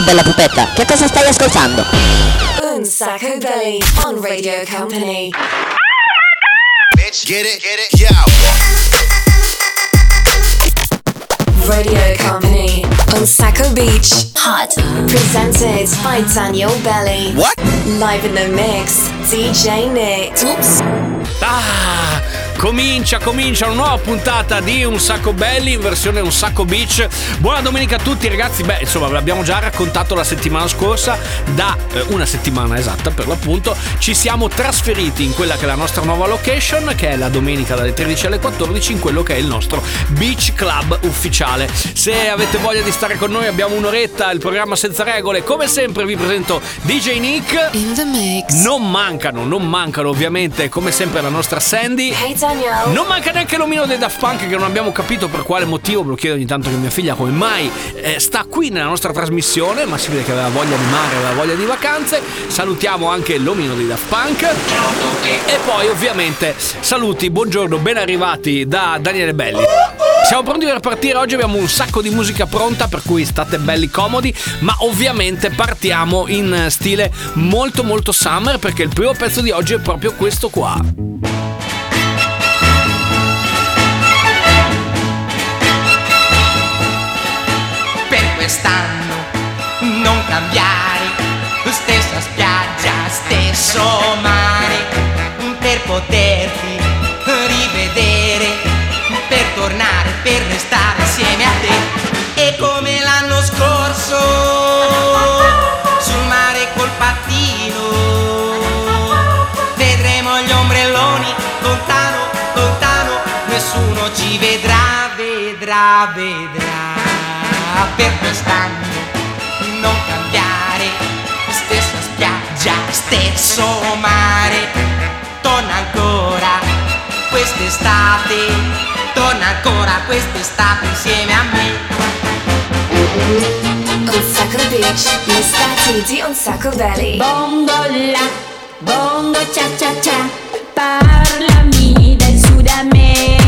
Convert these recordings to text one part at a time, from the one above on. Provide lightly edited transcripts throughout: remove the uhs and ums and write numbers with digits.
Ciao bella pupetta, che cosa stai ascoltando? Un Sacco Belli on Radio Company. Bitch, get it, yo. Radio Company, Un Sacco Beach, hot, presented by Daniele Belli. What? Live in the mix, DJ Nick. Oops. Ah! Comincia una nuova puntata di Un Sacco Belli in versione Un Sacco Beach. Buona domenica a tutti ragazzi. Beh, insomma, l'abbiamo già raccontato la settimana scorsa. Da una settimana esatta per l'appunto ci siamo trasferiti in quella che è la nostra nuova location, che è la domenica dalle 13 alle 14 in quello che è il nostro Beach Club ufficiale. Se avete voglia di stare con noi abbiamo un'oretta, il programma senza regole. Come sempre vi presento DJ Nick in the mix. Non mancano ovviamente come sempre la nostra Sandy. Non manca neanche l'omino dei Daft Punk, che non abbiamo capito per quale motivo, lo chiedo ogni tanto che mia figlia come mai sta qui nella nostra trasmissione, ma si vede che aveva voglia di mare, aveva voglia di vacanze. Salutiamo anche l'omino dei Daft Punk. Ciao a tutti. E poi ovviamente saluti, buongiorno, ben arrivati da Daniele Belli. Siamo pronti per partire, oggi abbiamo un sacco di musica pronta, per cui state belli comodi, ma ovviamente partiamo in stile molto molto summer, perché il primo pezzo di oggi è proprio questo qua. Quest'anno non cambiare, stessa spiaggia, stesso mare, per poterti rivedere, per tornare, per restare insieme a te. E come l'anno scorso, sul mare col pattino, vedremo gli ombrelloni lontano, lontano, nessuno ci vedrà, vedrà. Per quest'anno non cambiare, stessa spiaggia, stesso mare, torna ancora quest'estate, insieme a me. Un Sacco Beach, gli stati di Un Sacco Belli. Bombola, bongo cia cia cia, parlami del Sud America.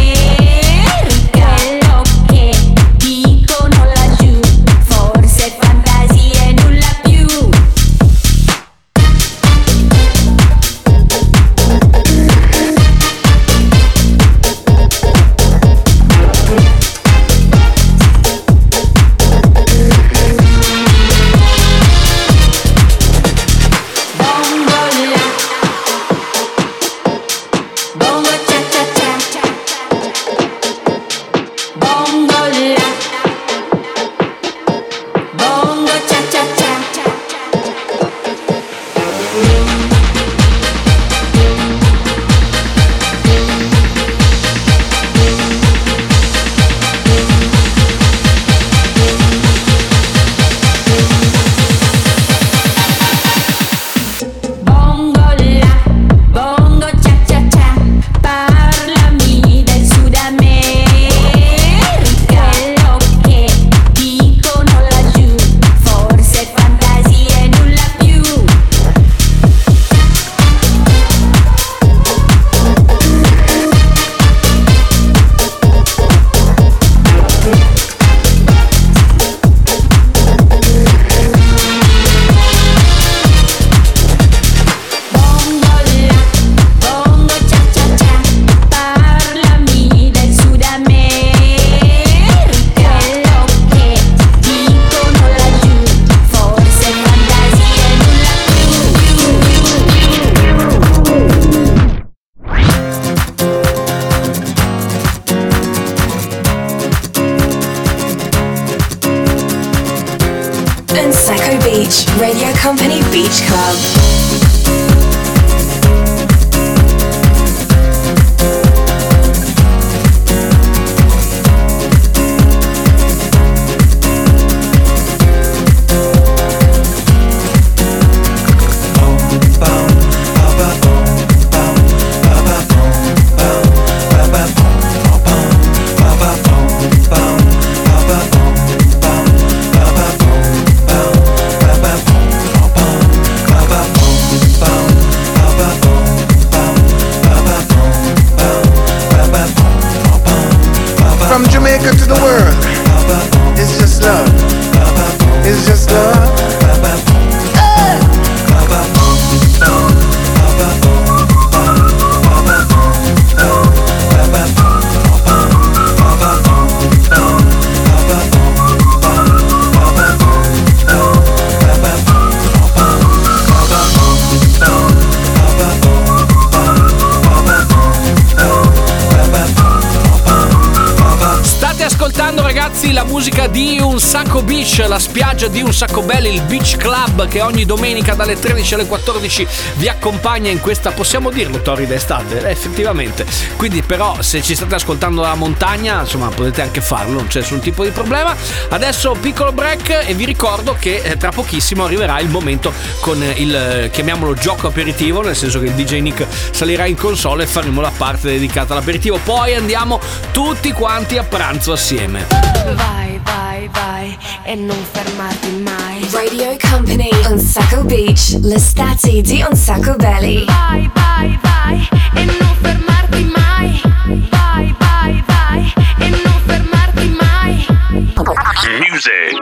ascoltando, ragazzi, la musica di Un Sacco Beach, la spiaggia di Un Sacco Belli, il Beach Club che ogni domenica dalle 13 alle 14 vi accompagna in questa, possiamo dirlo, torrida estate, effettivamente. Quindi però se ci state ascoltando dalla montagna, insomma, potete anche farlo, non c'è nessun tipo di problema. Adesso piccolo break e vi ricordo che tra pochissimo arriverà il momento con il, chiamiamolo, gioco aperitivo, nel senso che il DJ Nick salirà in console e faremo la parte dedicata all'aperitivo, poi andiamo tutti quanti a pranzo assieme. Vai, vai, vai e non fermarti mai. Radio Company, Un Sacco Beach, l'estate di Un Sacco Belli. Vai, vai, vai e non fermarti mai. Vai, vai, vai e non fermarti mai. Music.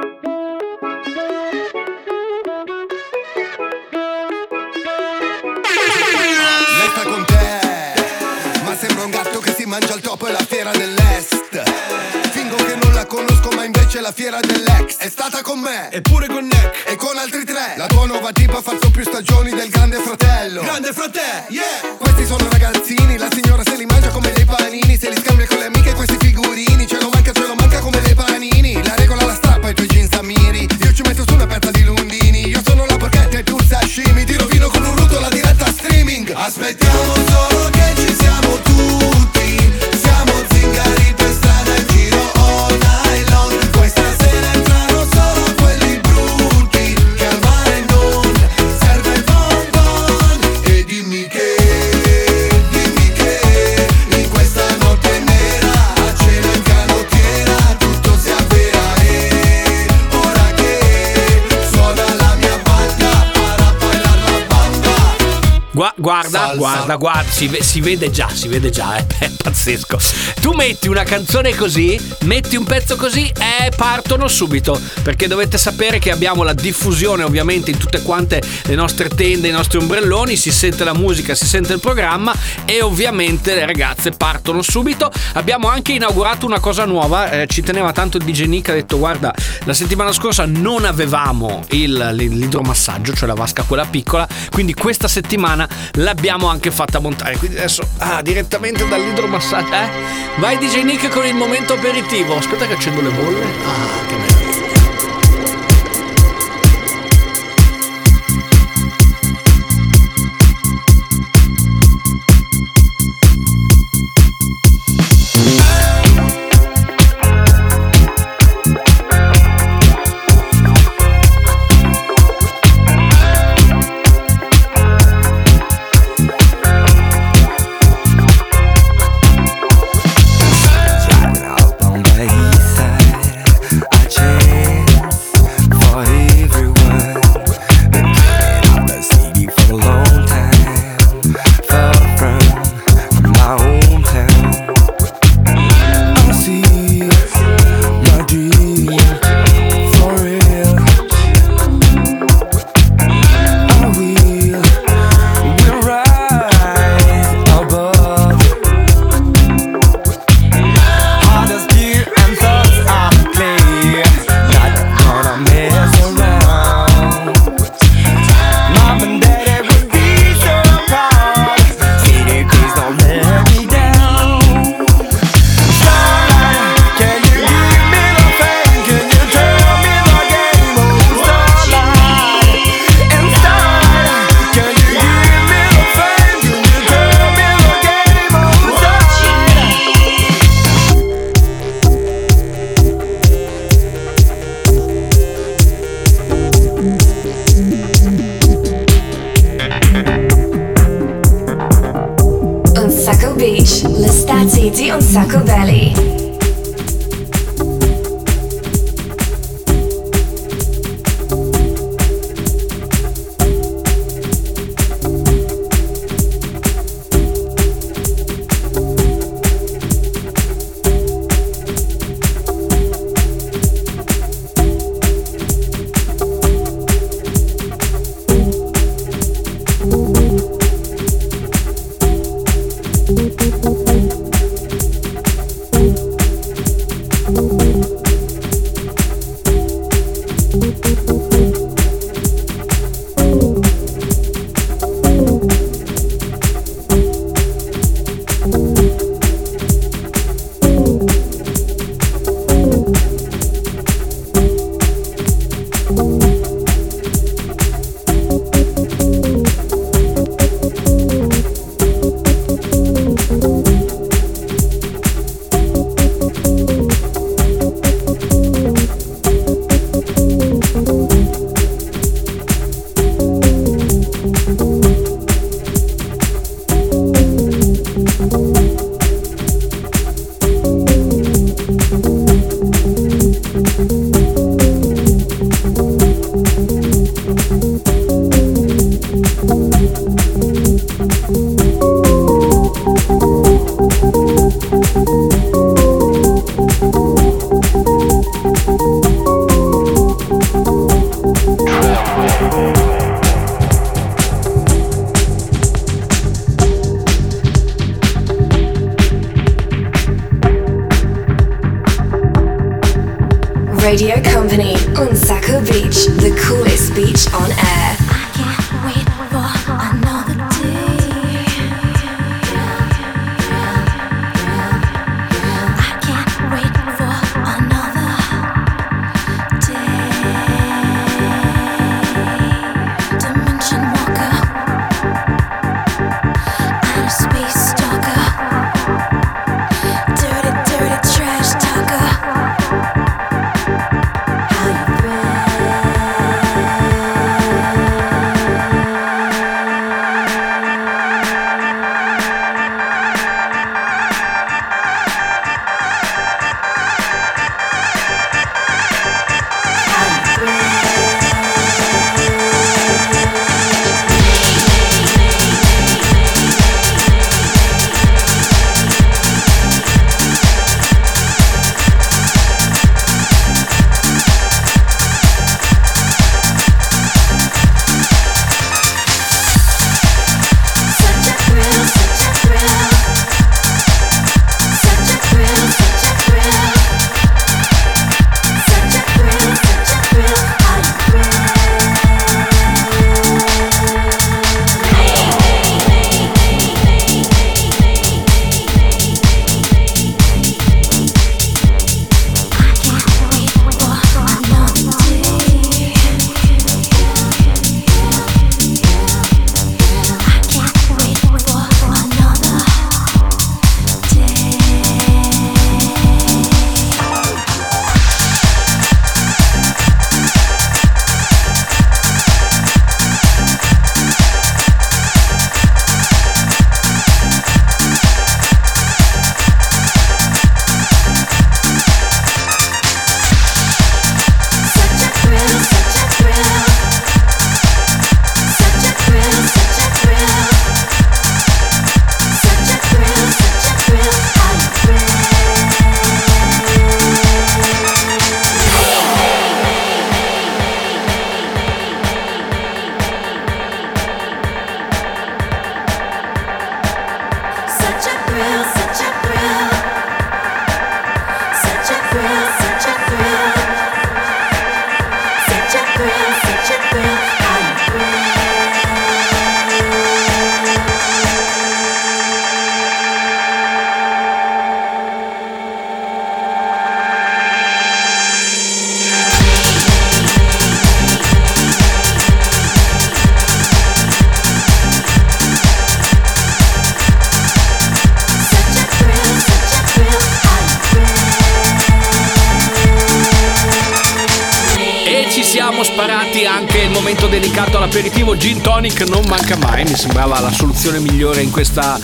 Mangia il topo e la fiera dell'est. Fingo che non la conosco, ma invece la fiera dell'ex è stata con me, e pure con Nick, e con altri tre. La tua nuova tipa ha fatto più stagioni del Grande Fratello. Grande Fratello, yeah! Questi sono ragazzini, la signora se li mangia come dei panini. Se li scambia con le amiche questi figurini. Ce lo manca come dei panini. La regola la strappa, i tuoi jeans a miri. Io ci metto su una pezza di lundini. Io sono la porchetta e tu sashimi. Ti rovino con un rutto la diretta streaming. Aspettiamo solo che ci siamo tutti. Zingari per strada in giro all night long. Questa sera entrano solo quelli brutti, che al mare non serve il bonbon. E dimmi che in questa notte nera a cena in canottiera tutto si avvera. E ora che suona la mia banda para bailar la banda. Guarda, si vede già, è pazzesco. Tu metti una canzone così, metti un pezzo così e partono subito, perché dovete sapere che abbiamo la diffusione ovviamente in tutte quante le nostre tende, i nostri ombrelloni, si sente la musica, si sente il programma e ovviamente le ragazze partono subito. Abbiamo anche inaugurato una cosa nuova, ci teneva tanto il DJ Nick, ha detto guarda, la settimana scorsa non avevamo l'idromassaggio, cioè la vasca quella piccola, quindi questa settimana l'abbiamo anche fatta montare, quindi adesso direttamente dall'idromassaggio, Vai DJ Nick con il momento aperitivo. Aspetta che accendo le bolle. Ah, che bello. Radio Company, Un Sacco Beach, the coolest beach on air. I can't wait for another day. I can't wait for another day. Dimension walker, outer space stalker. Aperitivo gin tonic non manca mai, mi sembrava la soluzione migliore in questa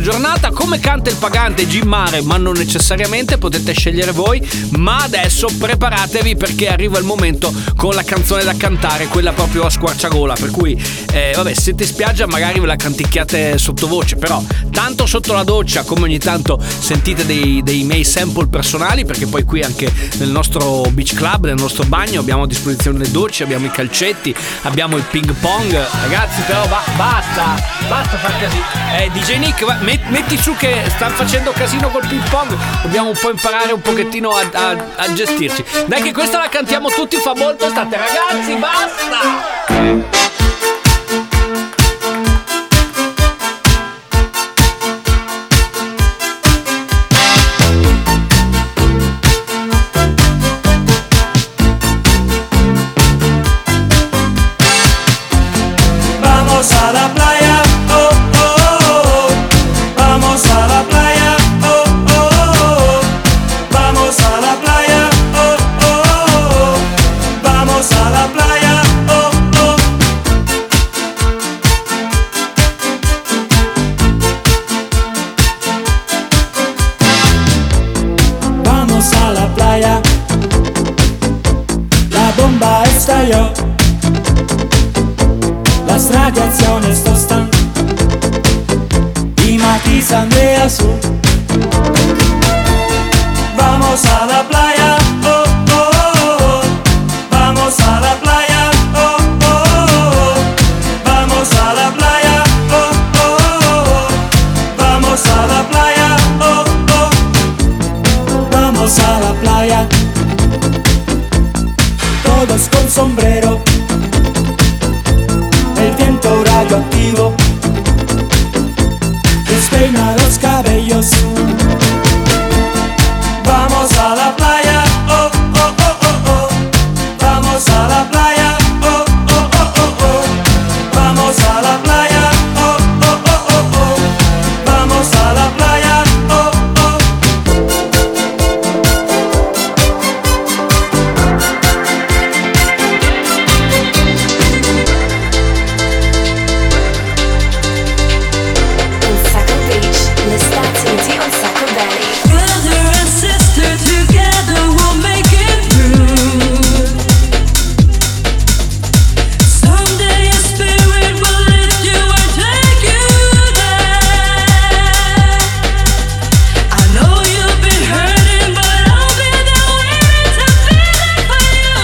giornata. Come canta il pagante, Gin Mare, ma non necessariamente, potete scegliere voi. Ma adesso preparatevi, perché arriva il momento con la canzone da cantare, quella proprio a squarciagola, per cui vabbè, se siete in spiaggia magari ve la canticchiate sottovoce, però tanto sotto la doccia come ogni tanto sentite dei miei sample personali, perché poi qui anche nel nostro beach club, nel nostro bagno, abbiamo a disposizione le docce, abbiamo i calcetti, abbiamo il ping pong. Ragazzi, però basta far casino. DJ Nick, metti su che stanno facendo casino col ping pong. Dobbiamo un po' imparare un pochettino a gestirci. Dai che questa la cantiamo tutti, fa molto state. Ragazzi, basta! sombrero, el viento radioactivo despeina los cabellos. Vamos a la playa, oh, oh, oh, oh, oh. Vamos a la playa, oh, oh, oh, oh, oh. Vamos a la playa, oh, oh, oh, oh, oh. Vamos a la playa, oh, oh. Un Sacco Beach, l'estate di Un Sacco Belli. Brother and sister together we'll make it through. Someday a spirit will lift you and take you there. I know you've been hurting, but I'll be the one to feel it for you.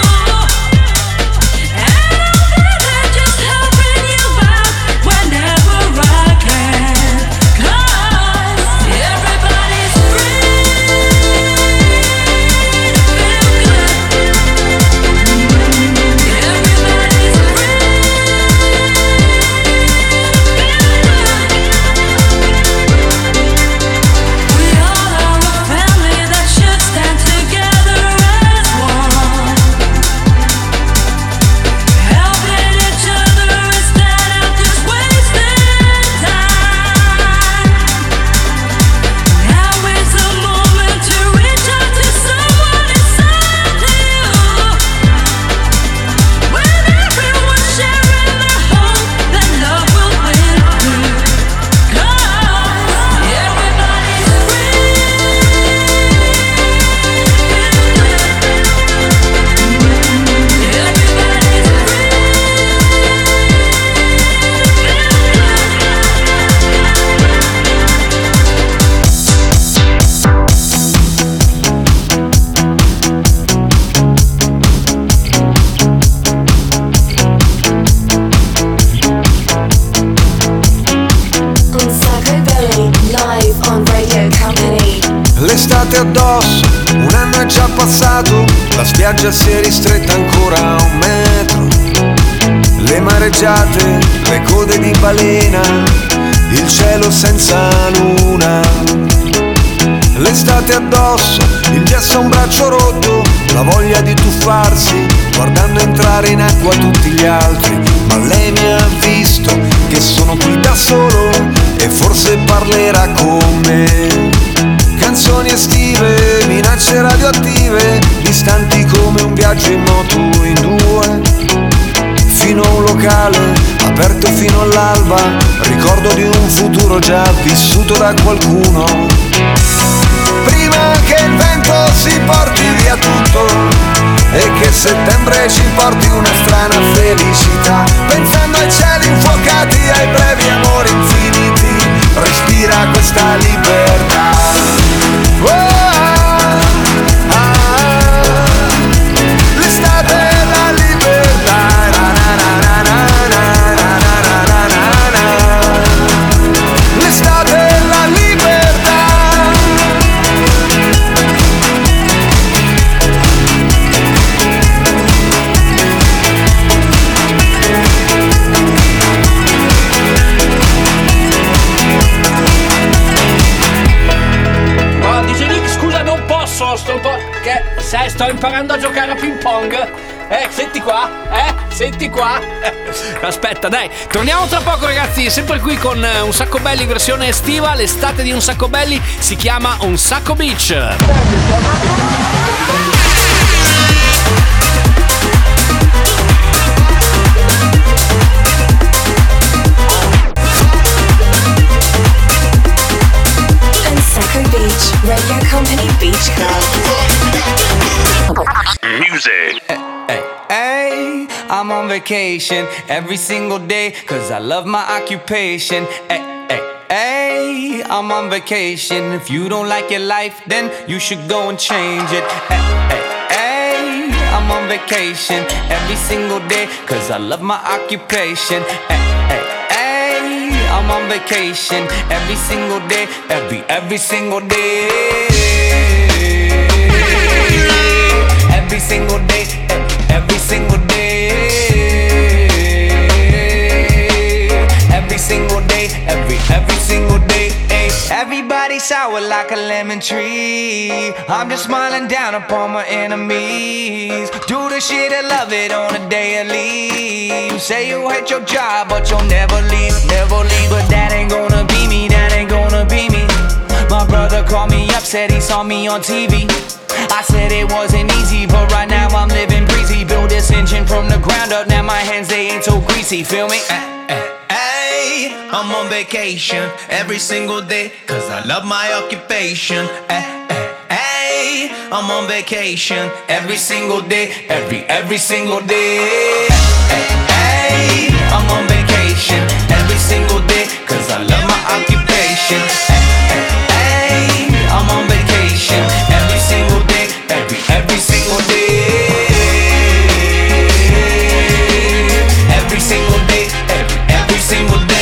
And I'll be there just helping you out whenever I can. 'Cause everybody's free to feel good. Everybody's free to feel good. We all are a family that should stand together as one. Helping each other instead of just wasting time. Now is the moment to reach out to someone inside you. When everyone's sharing their hope, then love will win through. 'Cause everybody's Un Sacco Belli, live on Radio Company. L'estate addosso, un anno è già passato, la spiaggia si è ristretta ancora a 1 metro. Le mareggiate, le code di balena, il cielo senza luna. L'estate addosso, il gesso a un braccio rotto, la voglia di tuffarsi, guardando entrare in acqua tutti gli altri. Ma lei mi ha visto che sono qui da solo e forse parlerà con me. Canzoni estive, minacce radioattive, distanti come un viaggio in moto in 2. Fino a un locale, aperto fino all'alba, ricordo di un futuro già vissuto da qualcuno. Prima che il vento si porti via tutto e che settembre ci porti una strana felicità, pensando ai cieli infuocati, ai brevi amori infiniti, respira questa libertà. Oh, ah, ah, l'estate è la libertà. Na, na, na, na, na, na, na, na, na, na. L'estate è la libertà. Oh, dice Nick, scusa, non posso, sto un po'. Che sai, sto imparando a giocare a ping pong. Senti qua, senti qua. Aspetta, dai, torniamo tra poco, ragazzi. Sempre qui con Un Sacco Belli versione estiva. L'estate di Un Sacco Belli si chiama Un Sacco Beach. Un Sacco Beach, Radio Company Beach Club. Music. Hey, I'm on vacation every single day, 'cause I love my occupation. Hey, hey, hey, I'm on vacation. If you don't like your life, then you should go and change it. Hey, hey, hey, I'm on vacation every single day, 'cause I love my occupation. Hey, hey, hey, I'm on vacation every single day, every single day. Every single day, every single day. Everybody sour like a lemon tree. I'm just smiling down upon my enemies. Do the shit, I love it on a daily. You say you hate your job, but you'll never leave, never leave. But that ain't gonna be me, that ain't gonna be me. My brother called me up, said he saw me on TV. I said it wasn't easy, but right now I'm living breezy. Build this engine from the ground up, now my hands, they ain't so greasy, feel me? I'm on vacation every single day, cause I love my occupation. I'm on vacation every single day, every single day. I'm on vacation every single day, cause I love my occupation. I'm on vacation every single day, every single day. Every single day, every single day. Every single day.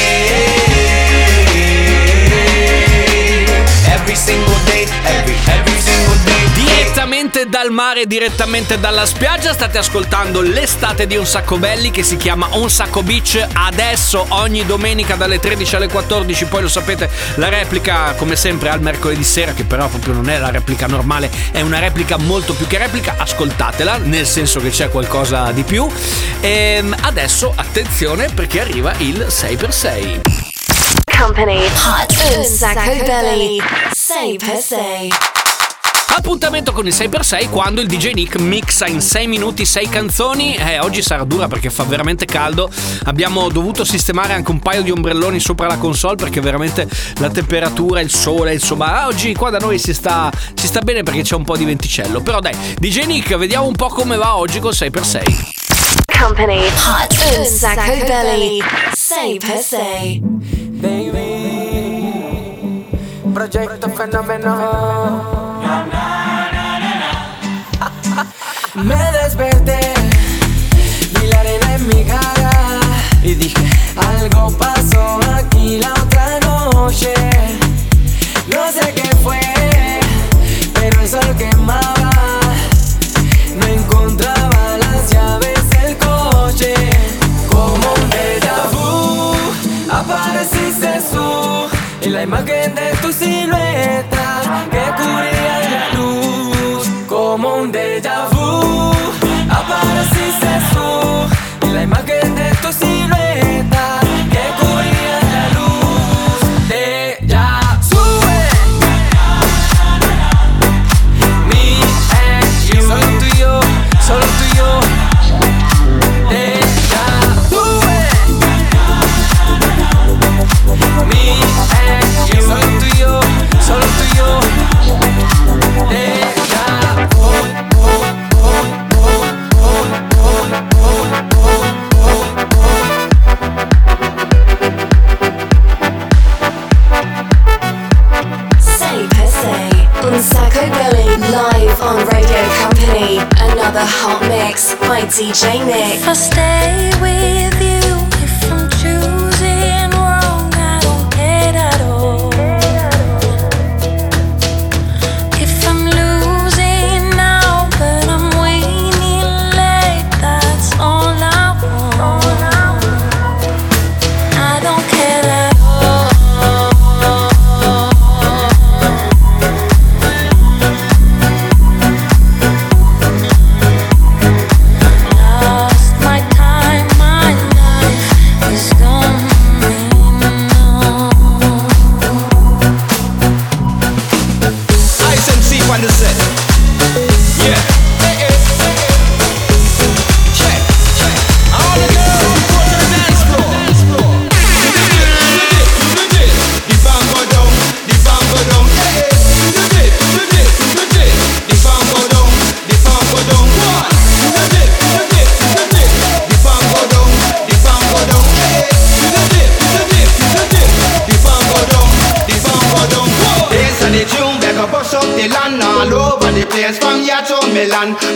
Direttamente dal mare, direttamente dalla spiaggia, state ascoltando l'estate di Un Sacco Belli, che si chiama Un Sacco Beach. Adesso ogni domenica dalle 13 alle 14, poi lo sapete, la replica come sempre al mercoledì sera, che però proprio non è la replica normale, è una replica molto più che replica, ascoltatela, nel senso che c'è qualcosa di più. E adesso attenzione, perché arriva il 6x6 Company Hot Un Sacco Belli 6x6. Appuntamento con il 6x6, quando il DJ Nick mixa in 6 minuti 6 canzoni. Oggi sarà dura perché fa veramente caldo. Abbiamo dovuto sistemare anche un paio di ombrelloni sopra la console, perché veramente la temperatura, il sole, insomma, oggi qua da noi si sta bene perché c'è un po' di venticello. Però dai, DJ Nick, vediamo un po' come va oggi col 6x6 Company Hot Un Sacco Belli 6x6. Baby, progetto fenomeno. Me desperté, vi la arena en mi cara y dije, algo pasó aquí la otra noche. No sé qué fue, pero el sol quemaba. No encontraba las llaves del coche. Como un déjà vu apareciste tú y la imagen de tu silueta que cubría la luz. Como un déjà vu apareciste tú y la imagen de tu silueta que cubría la luz. Déjà vu, me and you. Solo tú y yo, solo tú y yo. Solo tú y yo. Deja. Say per se. Un Sacco Belli live on Radio Company. Another hot mix by DJ Nick. I stay with you.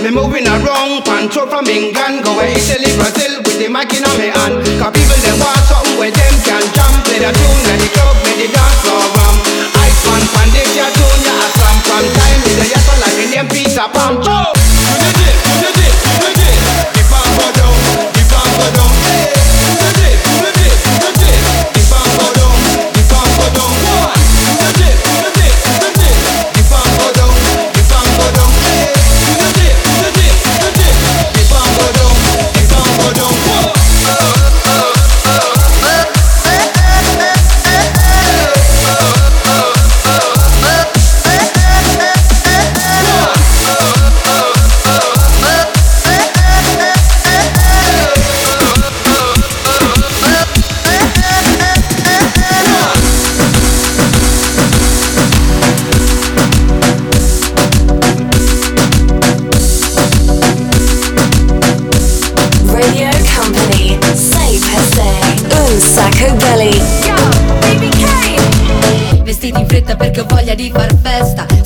Me moving around, control from England, go to Italy, Brazil, with the mic in my hand. Cause people them want something where them can jam. Play the tune and the club, play the dance or ram. Ice man, pandit your tune, ya slam. From time with the yata like in them Peter Pan. Chow! The bang go down, the bang go down. The bang go down, the bang go down.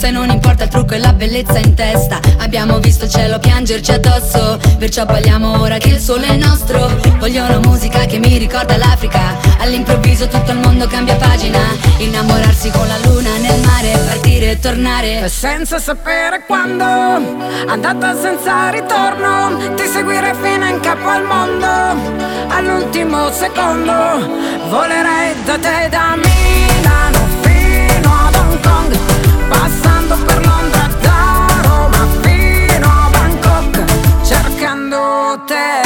forza e non importa il trucco e la bellezza in testa. Abbiamo visto il cielo piangerci addosso, perciò balliamo ora che il sole è nostro. Voglio una musica che mi ricorda l'Africa, all'improvviso tutto il mondo cambia pagina. Innamorarsi con la luna nel mare, partire e tornare senza sapere quando, andata senza ritorno. Ti seguire fino in capo al mondo, all'ultimo secondo. Volerei da te, da Milano fino ad Hong Kong, passando per Londra, da Roma fino a Bangkok, cercando te.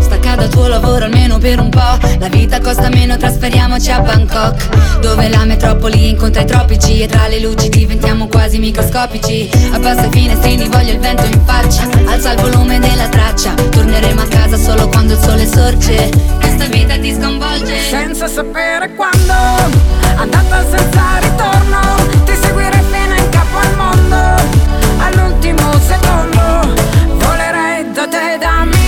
Stacca dal tuo lavoro almeno per un po', la vita costa meno, trasferiamoci a Bangkok, dove la metropoli incontra i tropici e tra le luci diventiamo quasi microscopici. Abbassa i finestrini, voglio il vento in faccia, alza il volume della traccia, torneremo a casa solo quando il sole sorge. Questa vita ti sconvolge senza sapere quando, andata senza ritorno. Ti seguire fino in capo al mondo, all'ultimo secondo. Volerei da te, da me,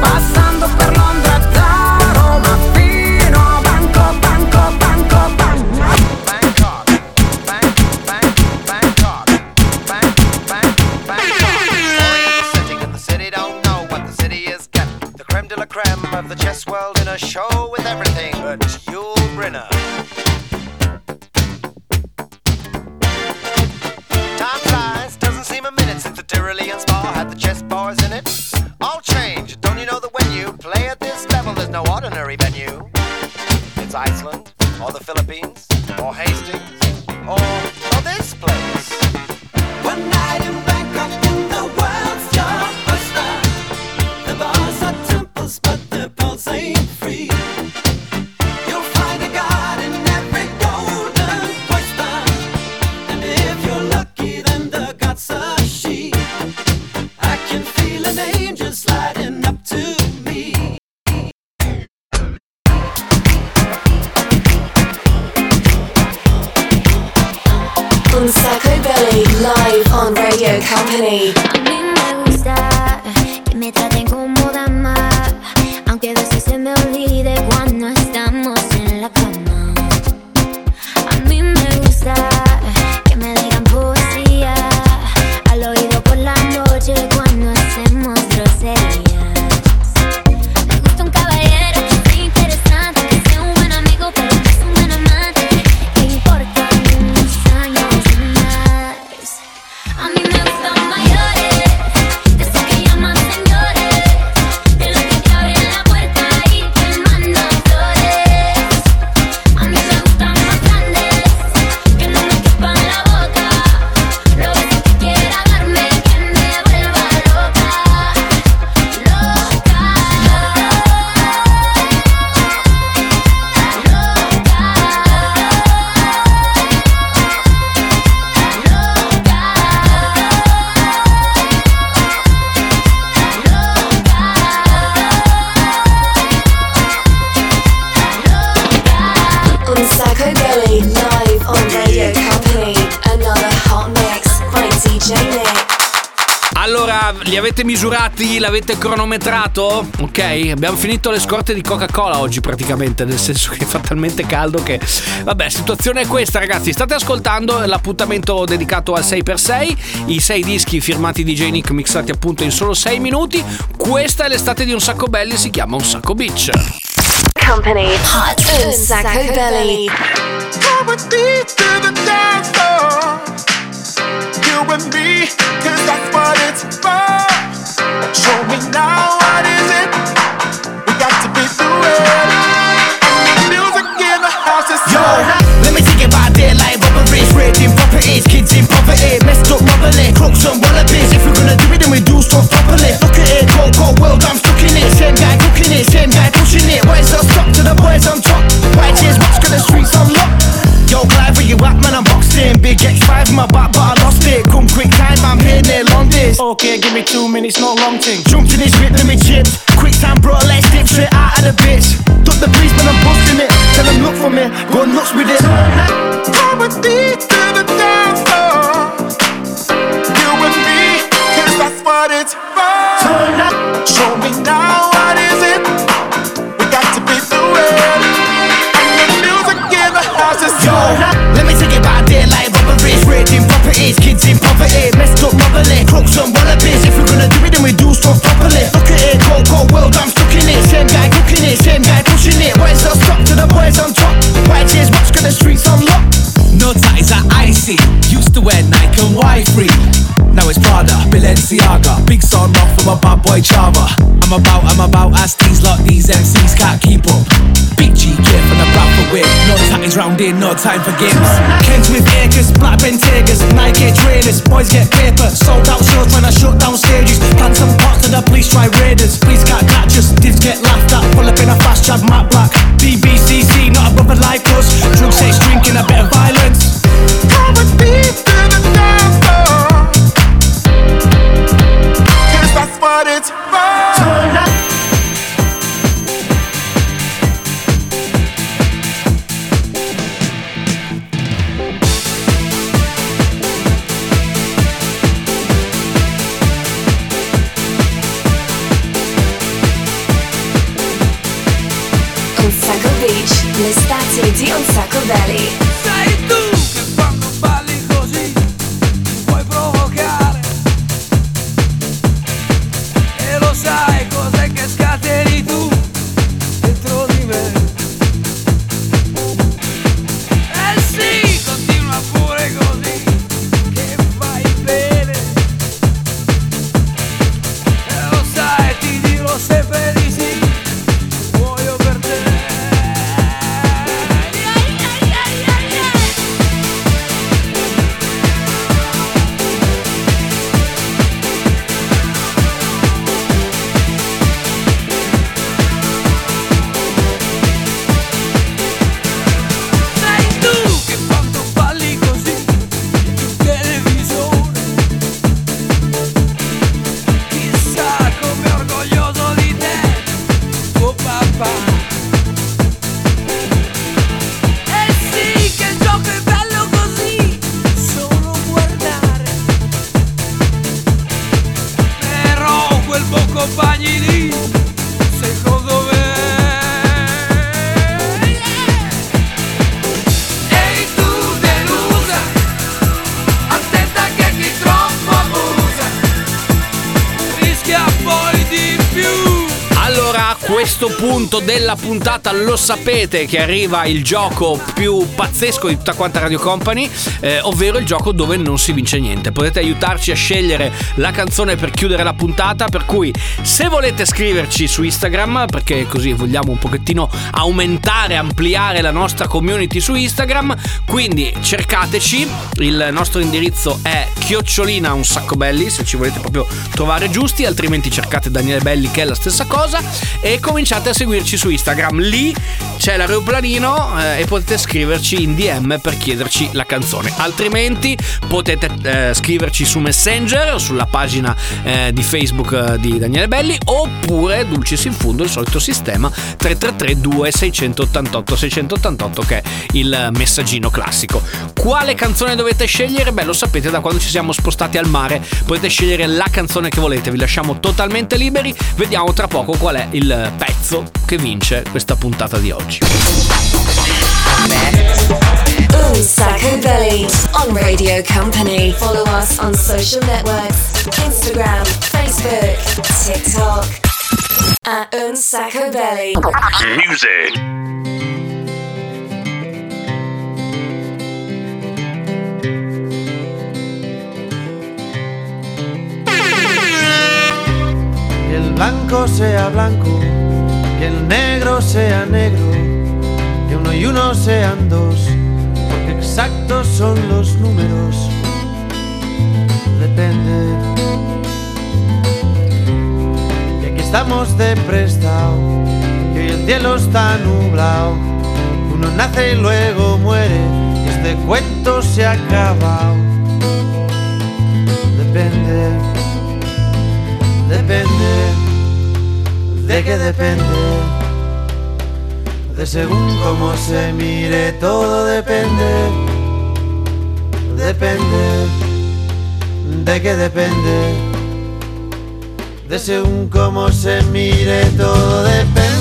passando per Londra, da Roma fino a Bangkok, Bangkok, Bangkok, Bangkok, Bangkok, Bangkok, Bangkok. Sitting in the city, don't know what the city is getting. The creme de la creme of the chess world in a show with everything but Yul Brynner. Time flies, doesn't seem a minute since the Tyrolean spa had the chess bars in it. All change, don't you know that when you play at this level there's no ordinary venue. It's Iceland, or the Philippines, or Hastings, or this place. One night in Bangkok and the world's blockbuster. The bars are temples but the pulse ain't free. You'll find a god in every golden oyster, and if you're lucky then the gods are she. I can feel an angel sliding up to me. Un Sacco Belli live on Radio Company. A mí me gusta que me traten como dama, aunque a veces se me olvide cuando estamos en la cama. A mí me gusta que me digan poesía al oído por la noche cuando hacemos groserías. Me gusta un caballero que sea interesante, que sea un buen amigo, pero que sea un buen amante. ¿Qué importa unos años más? A mí me gustan mayores, de esos que llaman señores, de los que te abren la puerta y te mandan flores. A mí me gustan más grandes, que no me quepan la boca, los besos que quiera darme, que me vuelva Un Sacco Belli live on Radio Company. Another hot mix by DJ Nick. Allora, li avete misurati? L'avete cronometrato? Ok, abbiamo finito le scorte di Coca-Cola oggi praticamente, nel senso che fa talmente caldo che... Vabbè, situazione è questa ragazzi, state ascoltando l'appuntamento dedicato al 6x6, i 6 dischi firmati DJ Nick mixati appunto in solo 6 minuti. Questa è l'estate di Un Sacco Belli, si chiama Un Sacco Beach. Company Hot Un Sacco Belli. Come with me to the dance floor, you and me, 'cause that's what it's for. Show me now, what is it? We got to be through it. Music in the house is yo. Let me think about daylight robberies, raiding properties, kids in poverty, messed up bubbly, crooks and wallabies. If we're gonna do it, then we do stuff properly. Look at it, cold, cold world, I'm stuck in it. Same guy cooking it, same guy pushing it. Where's the stop to the boys on top? White chairs, what's got the streets on lock? Yo, Clive, where you at, man? I'm boxed in. Big X5 in my back, but I lost it. Come quick time, I'm here near London. Okay, give me 2 minutes, no long thing. Jump to this grip, let me chip. Quick time, bro, let's dip straight out of the bitch. Duck the police, man, I'm busting it. Tell them look for me, go nuts with it. Come with me to the dance floor, you and me, 'cause that's what it's. I'm about as these lot, these MCs can't keep up. Big G gear from the back for whip. No tatties round here, no time for games. Kens with acres, black Ben Tigers, Nike trainers, boys get paper. Sold out shows when I shut down stages. Plant some pots to the police, try raiders. Police can't catch us, divs get laughed at. Pull up in a fast jab, Matt Black. DBCC, not a brother like us. Drug sex, drinking, a bit of violence. Come with me to the dance floor, 'cause that's what it's for. L'estate di Un Sacco Belli. Sei tu che quando balli così mi puoi provocare, e lo sai cos'è che scateni tu dentro di me. Eh sì, continua pure così che fai bene, e lo sai, ti dirò sempre di sì. Punto della puntata, lo sapete che arriva il gioco più pazzesco di tutta quanta Radio Company, ovvero il gioco dove non si vince niente. Potete aiutarci a scegliere la canzone per chiudere la puntata, per cui se volete scriverci su Instagram, perché così vogliamo un pochettino aumentare, ampliare la nostra community su Instagram, quindi cercateci, il nostro indirizzo è @un sacco belli se ci volete proprio trovare giusti, altrimenti cercate Daniele Belli che è la stessa cosa, e cominciate a seguirci su Instagram, lì c'è l'aeroplanino e potete scriverci in DM per chiederci la canzone, altrimenti potete scriverci su Messenger, sulla pagina di Facebook di Daniele Belli, oppure Dulcis in Fundo, il solito sistema 333 2688 688, che è il messaggino classico. Quale canzone dovete scegliere? Beh, lo sapete, da quando ci siamo spostati al mare potete scegliere la canzone che volete, vi lasciamo totalmente liberi. Vediamo tra poco qual è il pezzo che vince questa puntata di oggi. Un Sacco Belli on Radio Company. Follow us on social networks, Instagram, Facebook, TikTok at Un Sacco Belli Music. El blanco sea blanco, que el negro sea negro, que uno y uno sean dos, porque exactos son los números. Depende. Y aquí estamos de prestao, que hoy el cielo está nublao, uno nace y luego muere, y este cuento se ha acabao. Depende. Depende. ¿De qué depende? De según cómo se mire, todo depende. Depende. ¿De qué depende? de según cómo se mire, todo depende.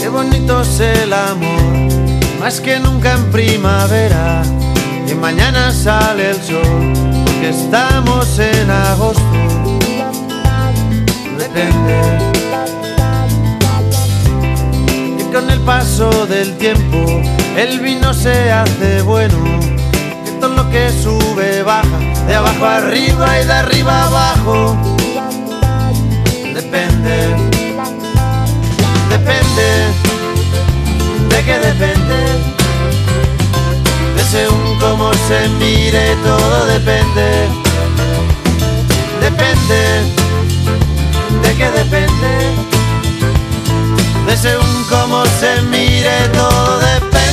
Qué bonito es el amor, más que nunca en primavera, y mañana sale el sol, porque estamos en agosto. Depende. Con el paso del tiempo el vino se hace bueno, esto es lo que sube, baja, de abajo arriba y de arriba abajo. Depende. Depende. ¿De qué depende? De según cómo se mire, todo depende. Depende. ¿De qué depende? De según cómo se mire, todo depende.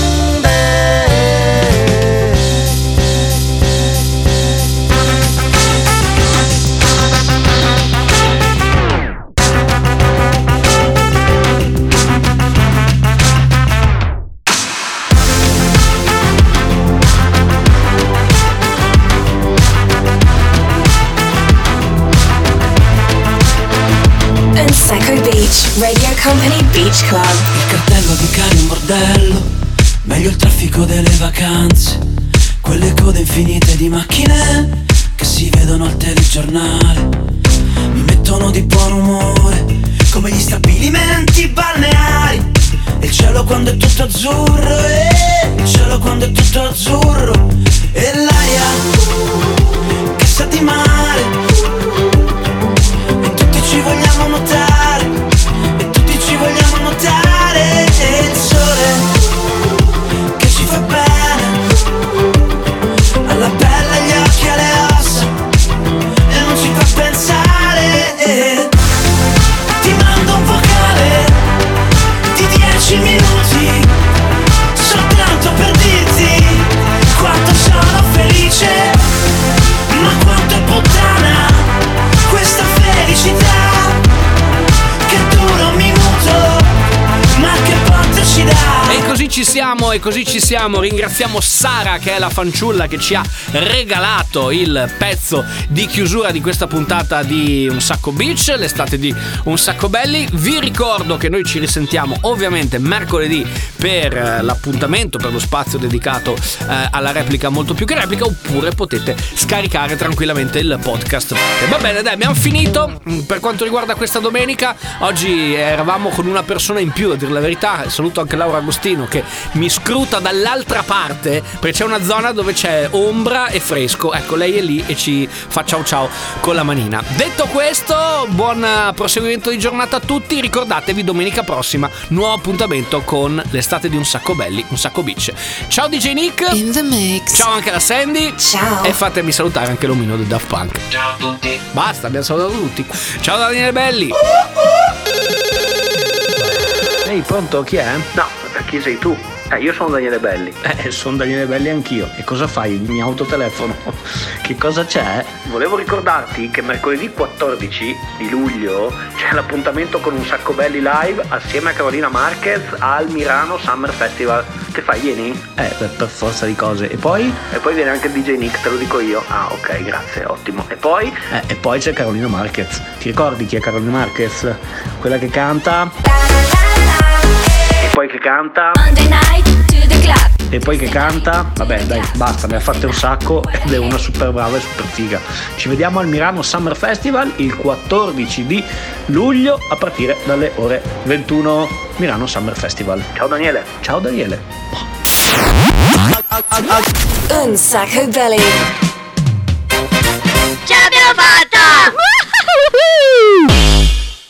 Un Sacco Beach, Radio Company Beach Club. Il cartello di cari un bordello, meglio il traffico delle vacanze, quelle code infinite di macchine che si vedono al telegiornale, mi mettono di buon umore, come gli stabilimenti balneari. Il cielo quando è tutto azzurro, il cielo quando è tutto azzurro, e l'aria che sa di mare, e tutti ci vogliamo nuotare, e tutti ci vogliamo nuotare, e il sole che ci fa bene alla pelle, agli occhi, alle ossa, e non ci fa pensare. Ti mando un vocale di 10 minuti soltanto per dirti quanto sono felice, ma quanto è puttana questa felicità che dura un minuto, ma che quanto ci dà. E così ci siamo, e così ci siamo. Ringraziamo Sara, che è la fanciulla che ci ha regalato il pezzo di chiusura di questa puntata di Un Sacco Beach, l'estate di Un Sacco Belli. Vi ricordo che noi ci risentiamo ovviamente mercoledì per l'appuntamento, per lo spazio dedicato alla replica, molto più che replica, oppure potete scaricare tranquillamente il podcast. E va bene, dai, abbiamo finito. Per quanto riguarda questa domenica, oggi eravamo con una persona in più, a dire la verità. Saluto anche Laura Agostino, che mi scruta dall'altra parte, perché c'è una zona dove c'è ombra e fresco. Ecco, lei è lì e ci fa ciao ciao con la manina. Detto questo, buon proseguimento di giornata a tutti. Ricordatevi, domenica prossima nuovo appuntamento con l'estate di Un Sacco Belli, Un Sacco Beach. Ciao DJ Nick in the mix. Ciao anche la Sandy. Ciao. E fatemi salutare anche l'omino del Daft Punk. Ciao a tutti. Basta, abbiamo salutato tutti. Ciao Daniele Belli. Ehi, pronto, chi è? No, chi sei tu? Io sono Daniele Belli. Sono Daniele Belli anch'io. E cosa fai? Mi autotelefono. Che cosa c'è? Volevo ricordarti che mercoledì 14 di luglio c'è l'appuntamento con Un Sacco Belli live assieme a Carolina Marquez al Mirano Summer Festival. Che fai, vieni? Per forza di cose. E poi? E poi viene anche il DJ Nick, te lo dico io. Ah, ok, grazie, ottimo. E poi? E poi c'è Carolina Marquez. Ti ricordi chi è Carolina Marquez? Quella che canta... Poi che canta Monday night to the club. E poi che canta. Vabbè dai, basta, ne ha fatte un sacco ed è una super brava e super figa. Ci vediamo al Mirano Summer Festival il 14 di luglio a partire dalle ore 21. Mirano Summer Festival. Ciao Daniele. Ciao Daniele. Un Sacco Belli.